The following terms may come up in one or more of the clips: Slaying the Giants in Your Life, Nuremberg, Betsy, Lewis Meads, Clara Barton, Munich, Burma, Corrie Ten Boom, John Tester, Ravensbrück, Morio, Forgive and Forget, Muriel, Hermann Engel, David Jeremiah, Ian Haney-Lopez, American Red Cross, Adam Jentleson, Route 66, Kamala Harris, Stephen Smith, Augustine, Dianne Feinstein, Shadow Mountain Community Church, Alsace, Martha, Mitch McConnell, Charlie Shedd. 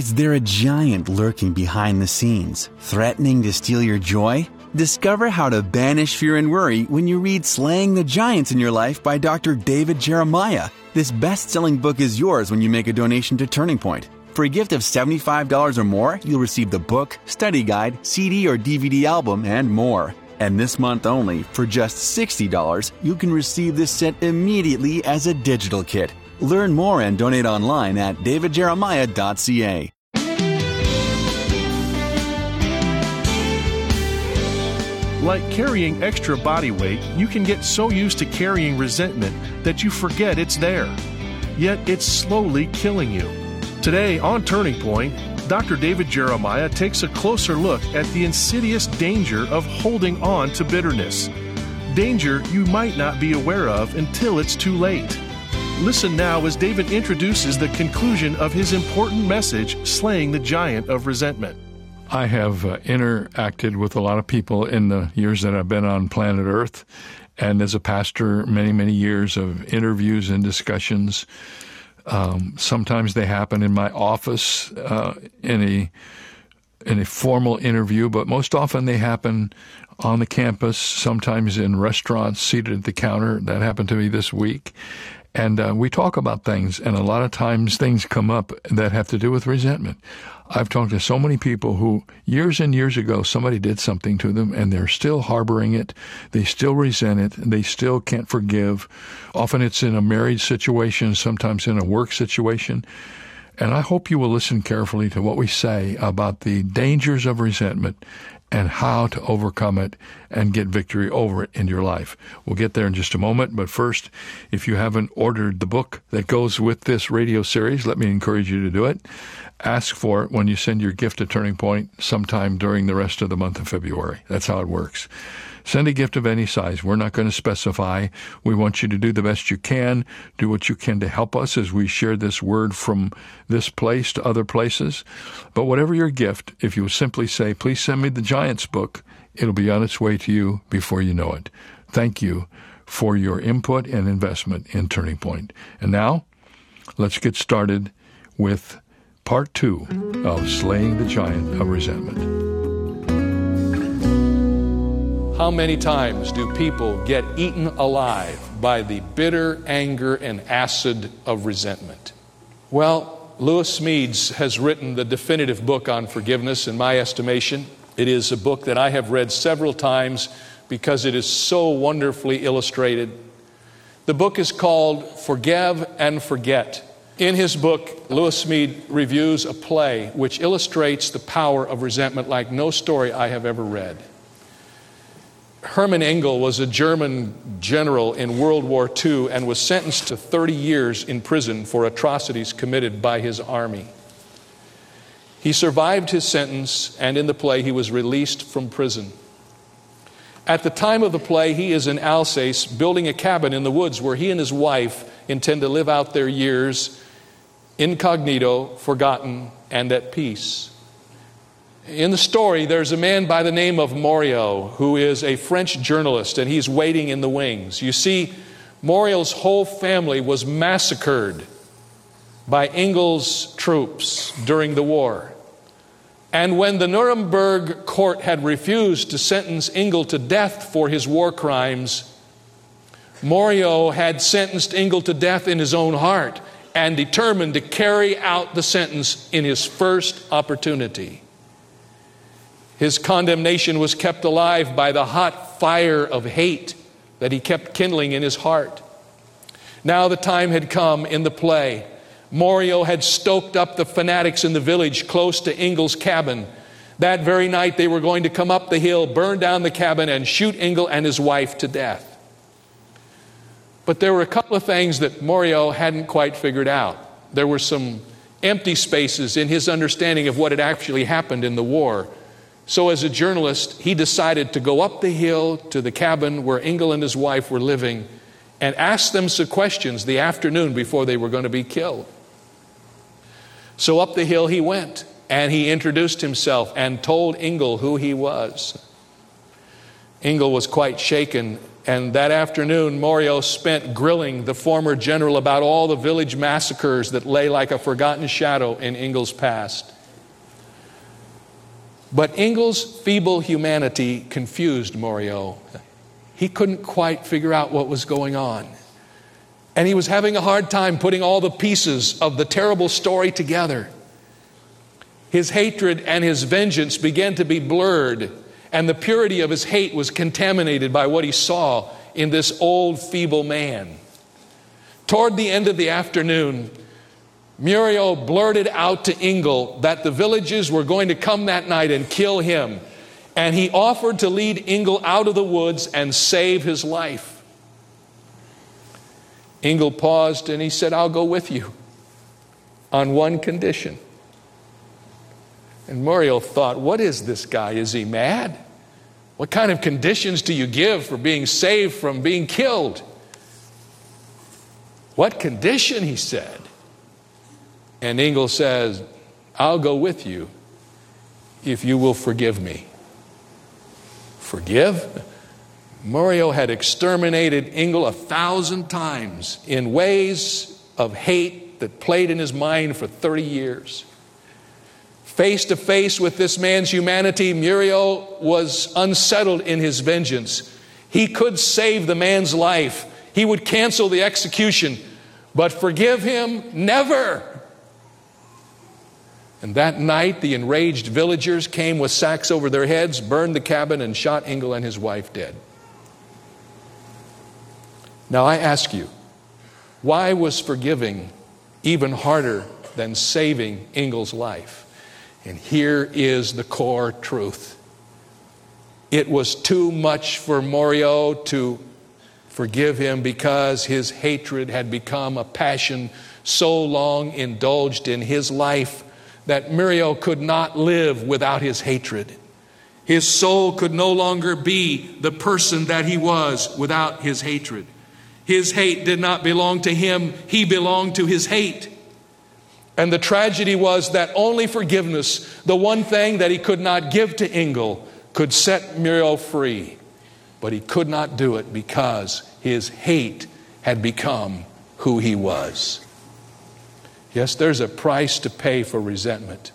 Is there a giant lurking behind the scenes, threatening to steal your joy? Discover how to banish fear and worry when you read Slaying the Giants in Your Life by Dr. David Jeremiah. This best-selling book is yours when you make a donation to Turning Point. For a gift of $75 or more, you'll receive the book, study guide, CD or DVD album, and more. And this month only, for just $60, you can receive this set immediately as a digital kit. Learn more and donate online at davidjeremiah.ca. Like carrying extra body weight, you can get so used to carrying resentment that you forget it's there. Yet it's slowly killing you. Today on Turning Point, Dr. David Jeremiah takes a closer look at the insidious danger of holding on to bitterness. Danger you might not be aware of until it's too late. Listen now as David introduces the conclusion of his important message, Slaying the Giant of Resentment. I have interacted with a lot of people in the years that I've been on planet Earth, and as a pastor, many, many years of interviews and discussions. Sometimes they happen in my office in a formal interview, but most often they happen on the campus, sometimes in restaurants, seated at the counter. That happened to me this week. And we talk about things, and a lot of times things come up that have to do with resentment. I've talked to so many people who years and years ago, somebody did something to them, and they're still harboring it. They still resent it. They still can't forgive. Often it's in a marriage situation, sometimes in a work situation. And I hope you will listen carefully to what we say about the dangers of resentment and how to overcome it and get victory over it in your life. We'll get there in just a moment, but first, if you haven't ordered the book that goes with this radio series, let me encourage you to do it. Ask for it when you send your gift to Turning Point sometime during the rest of the month of February. That's how it works. Send a gift of any size. We're not going to specify. We want you to do the best you can, do what you can to help us as we share this word from this place to other places. But whatever your gift, if you simply say, please send me the Giants book, it'll be on its way to you before you know it. Thank you for your input and investment in Turning Point. And now, let's get started with Part 2 of Slaying the Giant of Resentment. How many times do people get eaten alive by the bitter anger and acid of resentment? Well, Lewis Meads has written the definitive book on forgiveness, in my estimation. It is a book that I have read several times because it is so wonderfully illustrated. The book is called Forgive and Forget. In his book, Lewis Meads reviews a play which illustrates the power of resentment like no story I have ever read. Hermann Engel was a German general in World War II and was sentenced to 30 years in prison for atrocities committed by his army. He survived his sentence, and in the play he was released from prison. At the time of the play, he is in Alsace building a cabin in the woods where he and his wife intend to live out their years incognito, forgotten, and at peace. In the story, there's a man by the name of Morio, who is a French journalist, and he's waiting in the wings. You see, Morio's whole family was massacred by Engel's troops during the war. And when the Nuremberg court had refused to sentence Engel to death for his war crimes, Morio had sentenced Engel to death in his own heart and determined to carry out the sentence in his first opportunity. His condemnation was kept alive by the hot fire of hate that he kept kindling in his heart. Now the time had come in the play. Morio had stoked up the fanatics in the village close to Engel's cabin. That very night they were going to come up the hill, burn down the cabin, and shoot Engel and his wife to death. But there were a couple of things that Morio hadn't quite figured out. There were some empty spaces in his understanding of what had actually happened in the war. So as a journalist, he decided to go up the hill to the cabin where Engel and his wife were living and ask them some questions the afternoon before they were going to be killed. So up the hill he went, and he introduced himself and told Engel who he was. Engel was quite shaken And that afternoon, Morio spent grilling the former general about all the village massacres that lay like a forgotten shadow in Engel's past. But Engel's feeble humanity confused Morio. He couldn't quite figure out what was going on. And he was having a hard time putting all the pieces of the terrible story together. His hatred and his vengeance began to be blurred, and the purity of his hate was contaminated by what he saw in this old, feeble man. Toward the end of the afternoon, Muriel blurted out to Engel that the villagers were going to come that night and kill him, and he offered to lead Engel out of the woods and save his life. Engel paused and he said, "I'll go with you on one condition." And Muriel thought, what is this guy? Is he mad? What kind of conditions do you give for being saved from being killed? What condition, he said. And Engel says, "I'll go with you if you will forgive me." Forgive? Muriel had exterminated Engel 1,000 times in ways of hate that played in his mind for 30 years. Face to face with this man's humanity, Muriel was unsettled in his vengeance. He could save the man's life. He would cancel the execution, but forgive him? Never! And that night, the enraged villagers came with sacks over their heads, burned the cabin, and shot Engel and his wife dead. Now I ask you, why was forgiving even harder than saving Engel's life? And here is the core truth. It was too much for Morio to forgive him because his hatred had become a passion so long indulged in his life that Muriel could not live without his hatred. His soul could no longer be the person that he was without his hatred. His hate did not belong to him. He belonged to his hate. And the tragedy was that only forgiveness, the one thing that he could not give to Engel, could set Muriel free. But he could not do it because his hate had become who he was. Yes, there's a price to pay for resentment.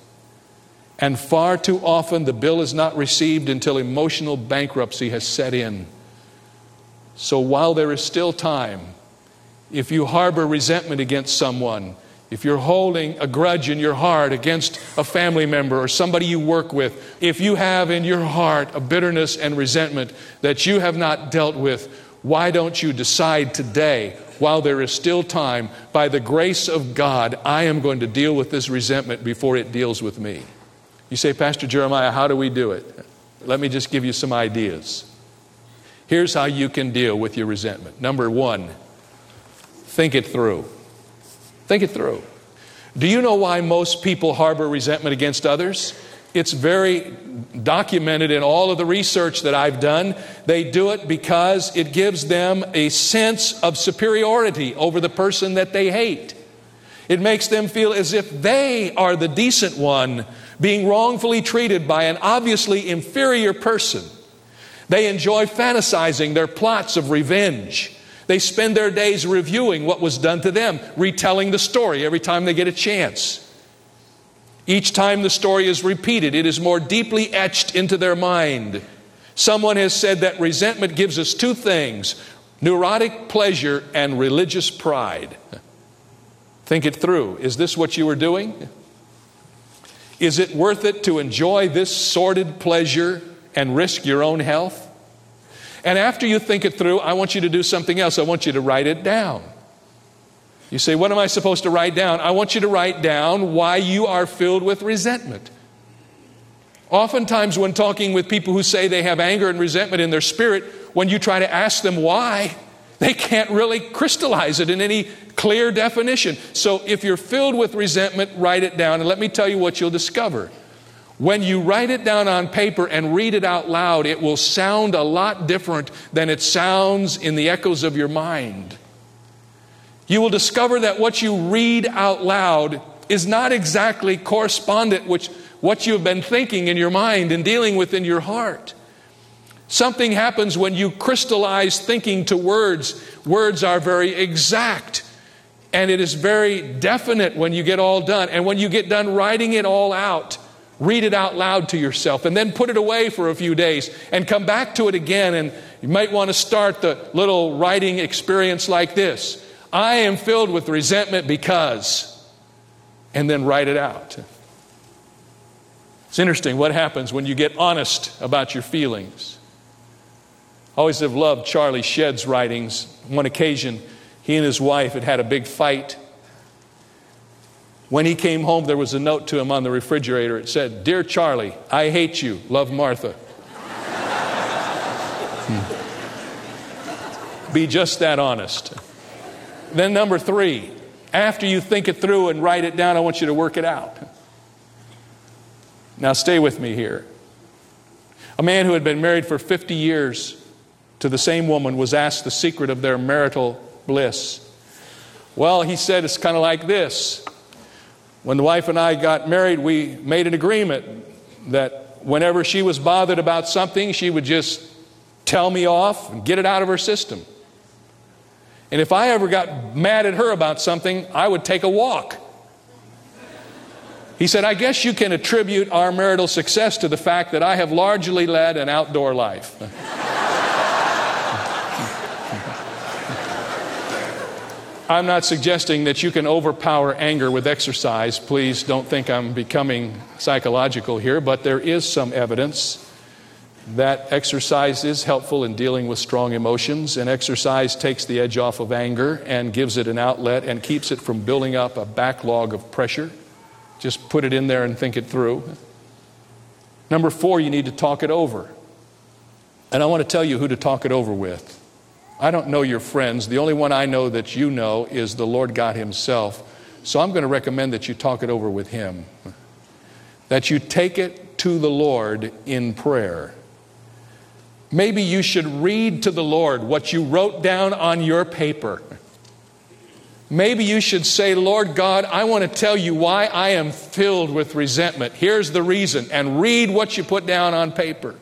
And far too often the bill is not received until emotional bankruptcy has set in. So while there is still time, if you harbor resentment against someone, if you're holding a grudge in your heart against a family member or somebody you work with, if you have in your heart a bitterness and resentment that you have not dealt with, why don't you decide today, while there is still time, by the grace of God, I am going to deal with this resentment before it deals with me. You say, "Pastor Jeremiah, how do we do it?" Let me just give you some ideas. Here's how you can deal with your resentment. Number one, think it through. Think it through. Do you know why most people harbor resentment against others? It's very documented in all of the research that I've done. They do it because it gives them a sense of superiority over the person that they hate. It makes them feel as if they are the decent one being wrongfully treated by an obviously inferior person. They enjoy fantasizing their plots of revenge. They spend their days reviewing what was done to them, retelling the story every time they get a chance. Each time the story is repeated, it is more deeply etched into their mind. Someone has said that resentment gives us two things: neurotic pleasure and religious pride. Think it through. Is this what you were doing? Is it worth it to enjoy this sordid pleasure and risk your own health? And after you think it through, I want you to do something else. I want you to write it down. You say, "What am I supposed to write down?" I want you to write down why you are filled with resentment. Oftentimes when talking with people who say they have anger and resentment in their spirit, when you try to ask them why, they can't really crystallize it in any clear definition. So if you're filled with resentment, write it down. And let me tell you what you'll discover. When you write it down on paper and read it out loud, it will sound a lot different than it sounds in the echoes of your mind. You will discover that what you read out loud is not exactly correspondent with what you've been thinking in your mind and dealing with in your heart. Something happens when you crystallize thinking to words. Words are very exact, and it is very definite when you get all done. And when you get done writing it all out, read it out loud to yourself, and then put it away for a few days and come back to it again. And you might want to start the little writing experience like this. I am filled with resentment because, and then write it out. It's interesting what happens when you get honest about your feelings. I always have loved Charlie Shedd's writings. One occasion, he and his wife had a big fight. When he came home, there was a note to him on the refrigerator. It said, "Dear Charlie, I hate you. Love Martha." Be just that honest. Then number 3, after you think it through and write it down, I want you to work it out. Now stay with me here. A man who had been married for 50 years to the same woman was asked the secret of their marital bliss. Well, he said, it's kind of like this. When the wife and I got married, we made an agreement that whenever she was bothered about something, she would just tell me off and get it out of her system. And if I ever got mad at her about something, I would take a walk. He said, I guess you can attribute our marital success to the fact that I have largely led an outdoor life. I'm not suggesting that you can overpower anger with exercise. Please don't think I'm becoming psychological here, but there is some evidence that exercise is helpful in dealing with strong emotions, and exercise takes the edge off of anger and gives it an outlet and keeps it from building up a backlog of pressure. Just put it in there and think it through. Number 4, you need to talk it over. And I want to tell you who to talk it over with. I don't know your friends. The only one I know that you know is the Lord God Himself. So I'm going to recommend that you talk it over with Him. That you take it to the Lord in prayer. Maybe you should read to the Lord what you wrote down on your paper. Maybe you should say, Lord God, I want to tell you why I am filled with resentment. Here's the reason. And read what you put down on paper.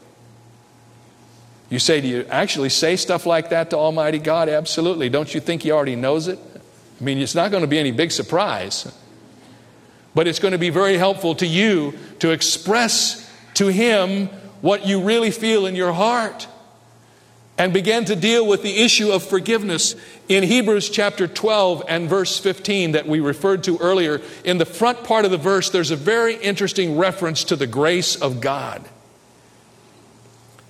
You say, do you actually say stuff like that to Almighty God? Absolutely. Don't you think He already knows it? I mean, it's not going to be any big surprise. But it's going to be very helpful to you to express to Him what you really feel in your heart, and begin to deal with the issue of forgiveness. In Hebrews chapter 12 and verse 15 that we referred to earlier, in the front part of the verse, there's a very interesting reference to the grace of God.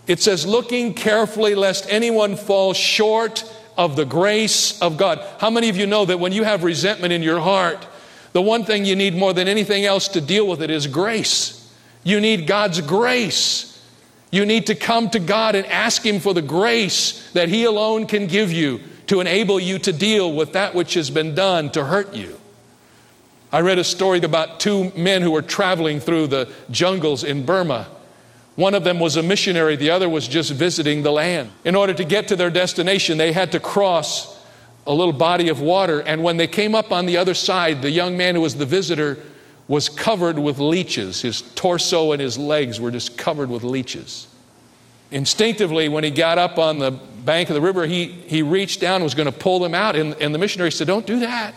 It says, looking carefully lest anyone fall short of the grace of God. How many of you know that when you have resentment in your heart, the one thing you need more than anything else to deal with it is grace? You need God's grace. You need to come to God and ask Him for the grace that He alone can give you to enable you to deal with that which has been done to hurt you. I read a story about 2 men who were traveling through the jungles in Burma. One of them was a missionary. The other was just visiting the land. In order to get to their destination, they had to cross a little body of water. And when they came up on the other side, the young man who was the visitor was covered with leeches. His torso and his legs were just covered with leeches. Instinctively, when he got up on the bank of the river, he reached down and was going to pull them out. And the missionary said, don't do that.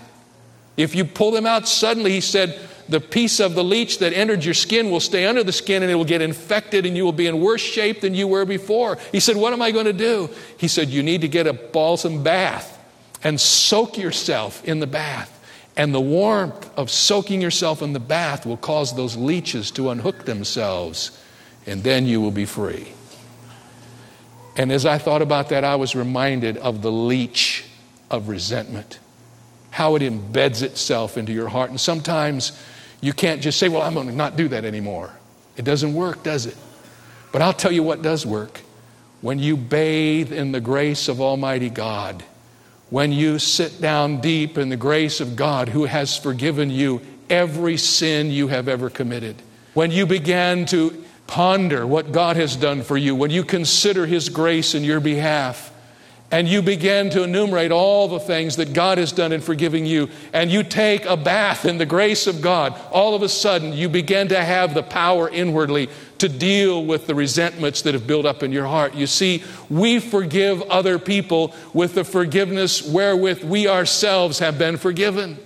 If you pull them out suddenly, he said, the piece of the leech that entered your skin will stay under the skin and it will get infected and you will be in worse shape than you were before. He said, what am I going to do? He said, you need to get a balsam bath and soak yourself in the bath. And the warmth of soaking yourself in the bath will cause those leeches to unhook themselves, and then you will be free. And as I thought about that, I was reminded of the leech of resentment, how it embeds itself into your heart. And sometimes you can't just say, well, I'm going to not do that anymore. It doesn't work, does it? But I'll tell you what does work. When you bathe in the grace of Almighty God, when you sit down deep in the grace of God who has forgiven you every sin you have ever committed, when you begin to ponder what God has done for you, when you consider His grace in your behalf, And you begin to enumerate all the things that God has done in forgiving you. And you take a bath in the grace of God. All of a sudden, you begin to have the power inwardly to deal with the resentments that have built up in your heart. You see, we forgive other people with the forgiveness wherewith we ourselves have been forgiven.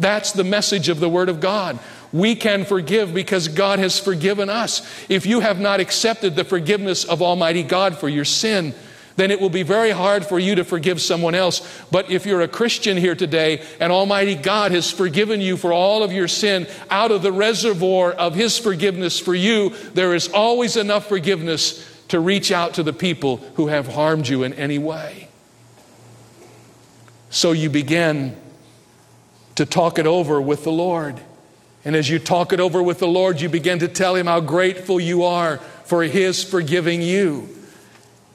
That's the message of the Word of God. We can forgive because God has forgiven us. If you have not accepted the forgiveness of Almighty God for your sin, then it will be very hard for you to forgive someone else. But if you're a Christian here today and Almighty God has forgiven you for all of your sin, out of the reservoir of His forgiveness for you, there is always enough forgiveness to reach out to the people who have harmed you in any way. So you begin to talk it over with the Lord. And as you talk it over with the Lord, you begin to tell Him how grateful you are for His forgiving you.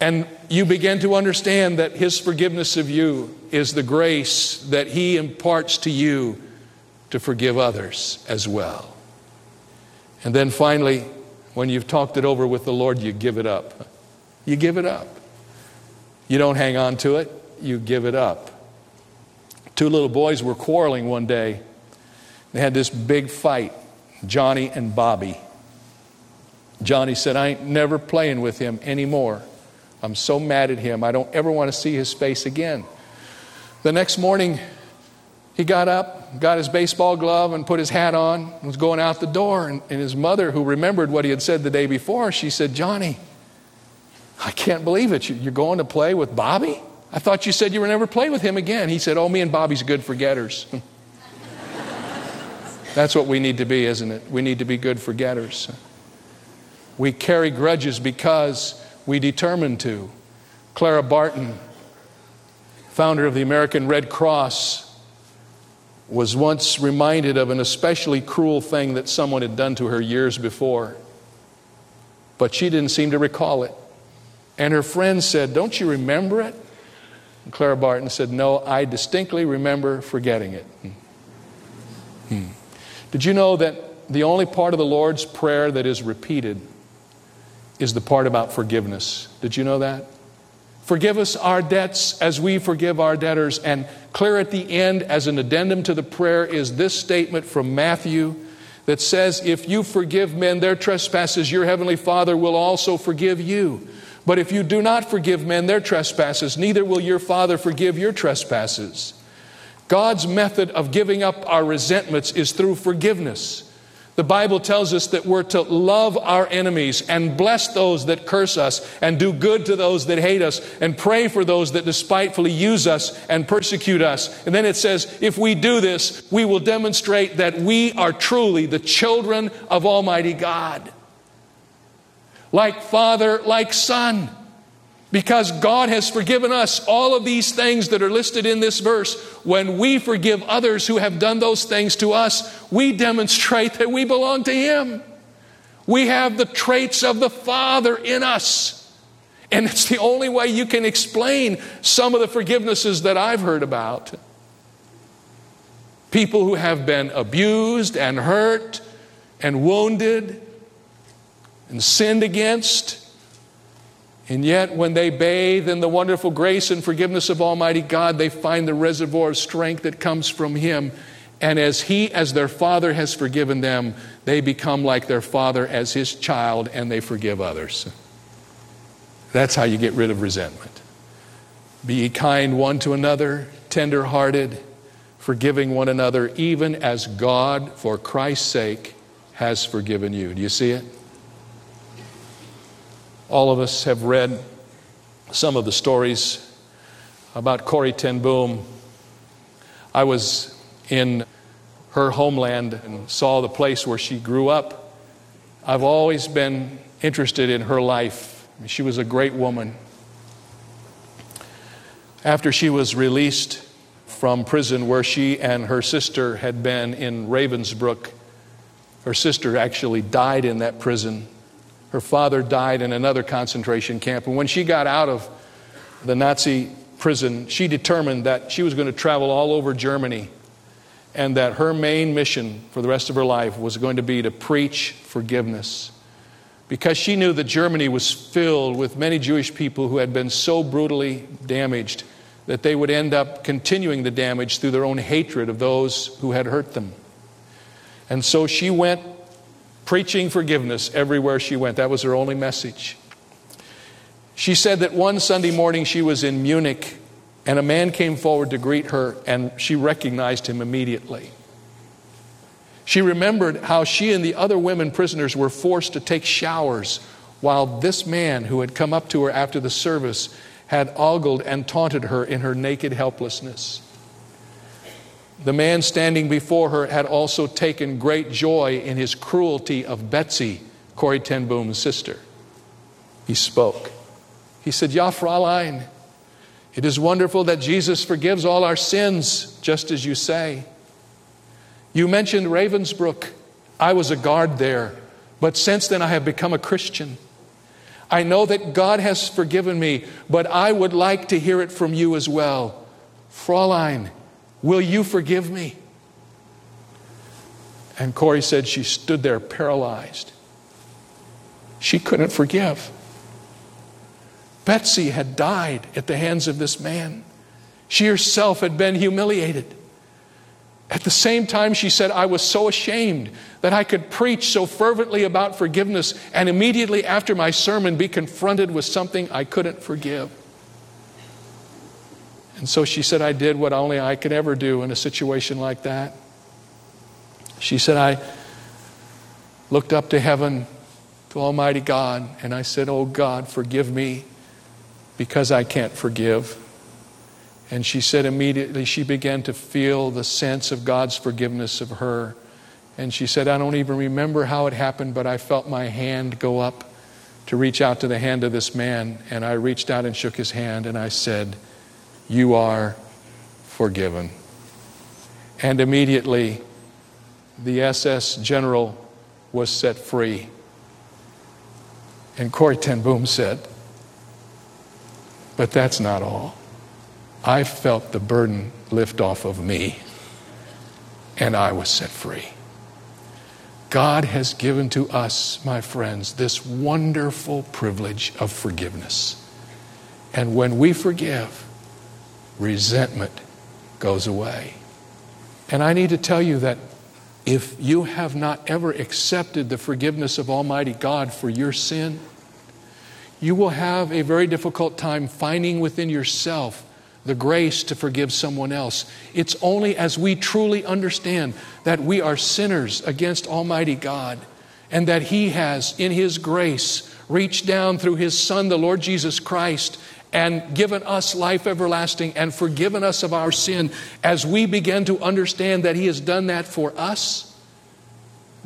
And you begin to understand that His forgiveness of you is the grace that He imparts to you to forgive others as well. And then finally, when you've talked it over with the Lord, you give it up. You give it up. You don't hang on to it. You give it up. Two little boys were quarreling one day. They had this big fight, Johnny and Bobby. Johnny said, "I ain't never playing with him anymore. I'm so mad at him. I don't ever want to see his face again." The next morning, he got up, got his baseball glove and put his hat on, and was going out the door. And his mother, who remembered what he had said the day before, she said, "Johnny, I can't believe it. You're going to play with Bobby? I thought you said you were never playing with him again." He said, "Oh, me and Bobby's good forgetters." That's what we need to be, isn't it? We need to be good forgetters. We carry grudges because we determined to. Clara Barton, founder of the American Red Cross, was once reminded of an especially cruel thing that someone had done to her years before. But she didn't seem to recall it. And her friends said, "Don't you remember it?" And Clara Barton said, "No, I distinctly remember forgetting it." Did you know that the only part of the Lord's Prayer that is repeated is the part about forgiveness? Did you know that? "Forgive us our debts as we forgive our debtors." And clear at the end as an addendum to the prayer is this statement from Matthew that says, "If you forgive men their trespasses, your heavenly Father will also forgive you. But if you do not forgive men their trespasses, neither will your Father forgive your trespasses." God's method of giving up our resentments is through forgiveness. The Bible tells us that we're to love our enemies and bless those that curse us and do good to those that hate us and pray for those that despitefully use us and persecute us. And then it says, if we do this, we will demonstrate that we are truly the children of Almighty God. Like Father, like Son. Because God has forgiven us all of these things that are listed in this verse, when we forgive others who have done those things to us, we demonstrate that we belong to Him. We have the traits of the Father in us. And it's the only way you can explain some of the forgivenesses that I've heard about. People who have been abused and hurt and wounded and sinned against. And yet, when they bathe in the wonderful grace and forgiveness of Almighty God, they find the reservoir of strength that comes from Him. And as He, as their Father, has forgiven them, they become like their Father as His child, and they forgive others. That's how you get rid of resentment. Be ye kind one to another, tender-hearted, forgiving one another, even as God, for Christ's sake, has forgiven you. Do you see it? All of us have read some of the stories about Corrie Ten Boom. I was in her homeland and saw the place where she grew up. I've always been interested in her life. She was a great woman. After she was released from prison where she and her sister had been in Ravensbrück, her sister actually died in that prison. Her father died in another concentration camp. And when she got out of the Nazi prison, she determined that she was going to travel all over Germany and that her main mission for the rest of her life was going to be to preach forgiveness. because she knew that Germany was filled with many Jewish people who had been so brutally damaged that they would end up continuing the damage through their own hatred of those who had hurt them. And so she went preaching forgiveness everywhere she went. That was her only message. She said that one Sunday morning she was in Munich, and a man came forward to greet her, and she recognized him immediately. She remembered how she and the other women prisoners were forced to take showers while this man who had come up to her after the service had ogled and taunted her in her naked helplessness. The man standing before her had also taken great joy in his cruelty of Betsy, Corrie Ten Boom's sister. He spoke. He said, "Ja, Fräulein, it is wonderful that Jesus forgives all our sins, just as you say. You mentioned Ravensbrück. I was a guard there, but since then I have become a Christian. I know that God has forgiven me, but I would like to hear it from you as well. Fräulein, will you forgive me?" And Corrie said she stood there paralyzed. She couldn't forgive. Betsy had died at the hands of this man. She herself had been humiliated. At the same time, she said, "I was so ashamed that I could preach so fervently about forgiveness and immediately after my sermon be confronted with something I couldn't forgive." And so she said, "I did what only I could ever do in a situation like that." She said, "I looked up to heaven, to Almighty God, and I said, 'Oh God, forgive me because I can't forgive.'" And she said immediately she began to feel the sense of God's forgiveness of her. And she said, "I don't even remember how it happened, but I felt my hand go up to reach out to the hand of this man. And I reached out and shook his hand and I said, 'You are forgiven.'" And immediately, the SS general was set free. And Corrie Ten Boom said, "But that's not all. I felt the burden lift off of me, and I was set free." God has given to us, my friends, this wonderful privilege of forgiveness. And when we forgive, resentment goes away. And I need to tell you that if you have not ever accepted the forgiveness of Almighty God for your sin, you will have a very difficult time finding within yourself the grace to forgive someone else. It's only as we truly understand that we are sinners against Almighty God and that He has, in His grace, reached down through His Son, the Lord Jesus Christ, and given us life everlasting and forgiven us of our sin. As we begin to understand that He has done that for us,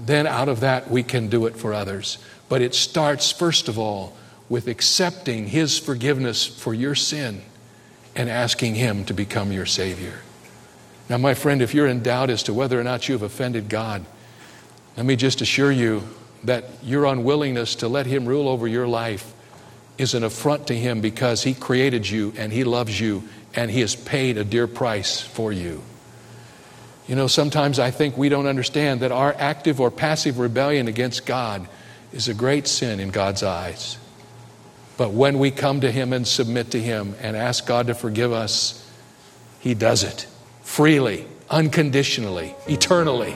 then out of that we can do it for others. But it starts, first of all, with accepting His forgiveness for your sin and asking Him to become your Savior. Now, my friend, if you're in doubt as to whether or not you've offended God, let me just assure you that your unwillingness to let Him rule over your life is an affront to Him, because He created you and He loves you and He has paid a dear price for you. You know, sometimes I think we don't understand that our active or passive rebellion against God is a great sin in God's eyes. But when we come to Him and submit to Him and ask God to forgive us, He does it freely, unconditionally, eternally.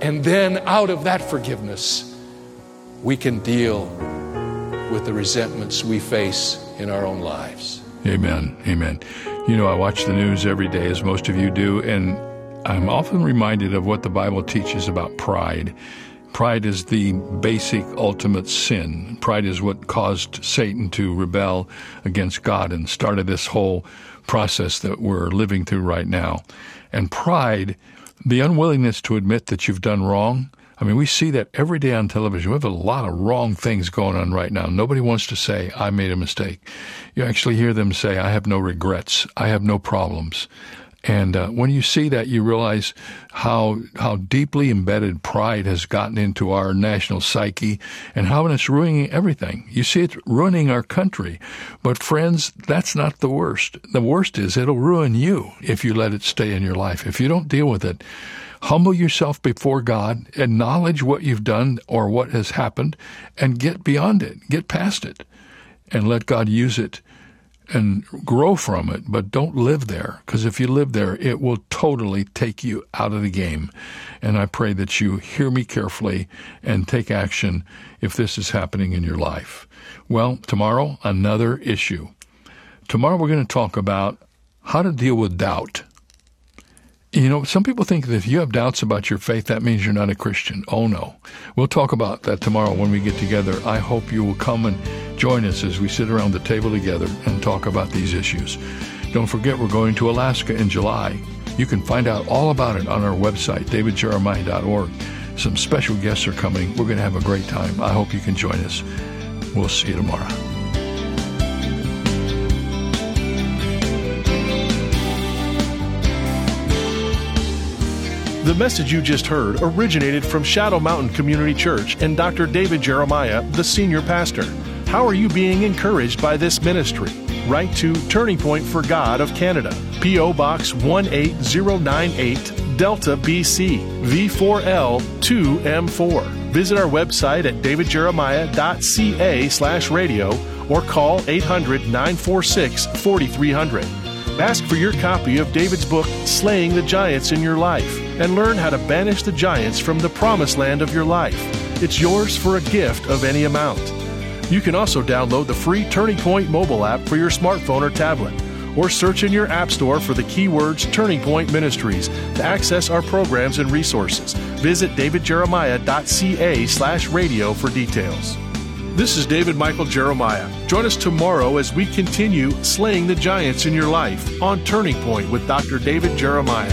And then out of that forgiveness, we can deal with the resentments we face in our own lives. Amen. Amen. You know, I watch the news every day, as most of you do, and I'm often reminded of what the Bible teaches about pride. Pride is the basic, ultimate sin. Pride is what caused Satan to rebel against God and started this whole process that we're living through right now. And pride, the unwillingness to admit that you've done wrong, I mean, we see that every day on television. We have a lot of wrong things going on right now. Nobody wants to say, "I made a mistake." You actually hear them say, "I have no regrets. I have no problems." And when you see that, you realize how deeply embedded pride has gotten into our national psyche and how it's ruining everything. You see it ruining our country. But friends, that's not the worst. The worst is it'll ruin you if you let it stay in your life, if you don't deal with it. Humble yourself before God, acknowledge what you've done or what has happened, and get beyond it, get past it, and let God use it and grow from it, but don't live there, because if you live there, it will totally take you out of the game. And I pray that you hear me carefully and take action if this is happening in your life. Well, tomorrow, another issue. Tomorrow we're going to talk about how to deal with doubt. You know, some people think that if you have doubts about your faith, that means you're not a Christian. Oh, no. We'll talk about that tomorrow when we get together. I hope you will come and join us as we sit around the table together and talk about these issues. Don't forget, we're going to Alaska in July. You can find out all about it on our website, davidjeremiah.org. Some special guests are coming. We're going to have a great time. I hope you can join us. We'll see you tomorrow. The message you just heard originated from Shadow Mountain Community Church and Dr. David Jeremiah, the senior pastor. How are you being encouraged by this ministry? Write to Turning Point for God of Canada, P.O. Box 18098, Delta, BC, V4L 2M4. Visit our website at davidjeremiah.ca/radio or call 800-946-4300. Ask for your copy of David's book, Slaying the Giants in Your Life, and learn how to banish the giants from the promised land of your life. It's yours for a gift of any amount. You can also download the free Turning Point mobile app for your smartphone or tablet, or search in your app store for the keywords Turning Point Ministries to access our programs and resources. Visit davidjeremiah.ca/radio for details. This is David Michael Jeremiah. Join us tomorrow as we continue Slaying the Giants in Your Life on Turning Point with Dr. David Jeremiah.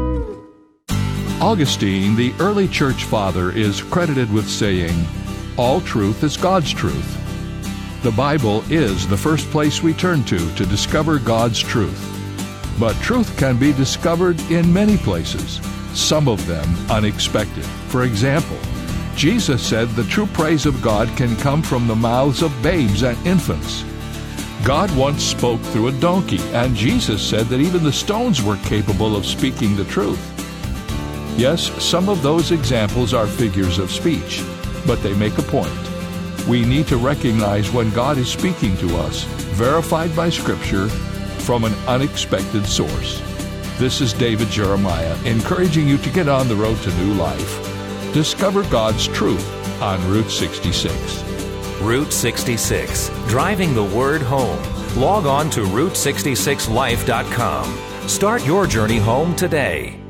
Augustine, the early church father, is credited with saying, "All truth is God's truth." The Bible is the first place we turn to discover God's truth. But truth can be discovered in many places, some of them unexpected. For example, Jesus said the true praise of God can come from the mouths of babes and infants. God once spoke through a donkey, and Jesus said that even the stones were capable of speaking the truth. Yes, some of those examples are figures of speech, but they make a point. We need to recognize when God is speaking to us, verified by Scripture, from an unexpected source. This is David Jeremiah, encouraging you to get on the road to new life. Discover God's truth on Route 66. Route 66, driving the Word home. Log on to Route66Life.com. Start your journey home today.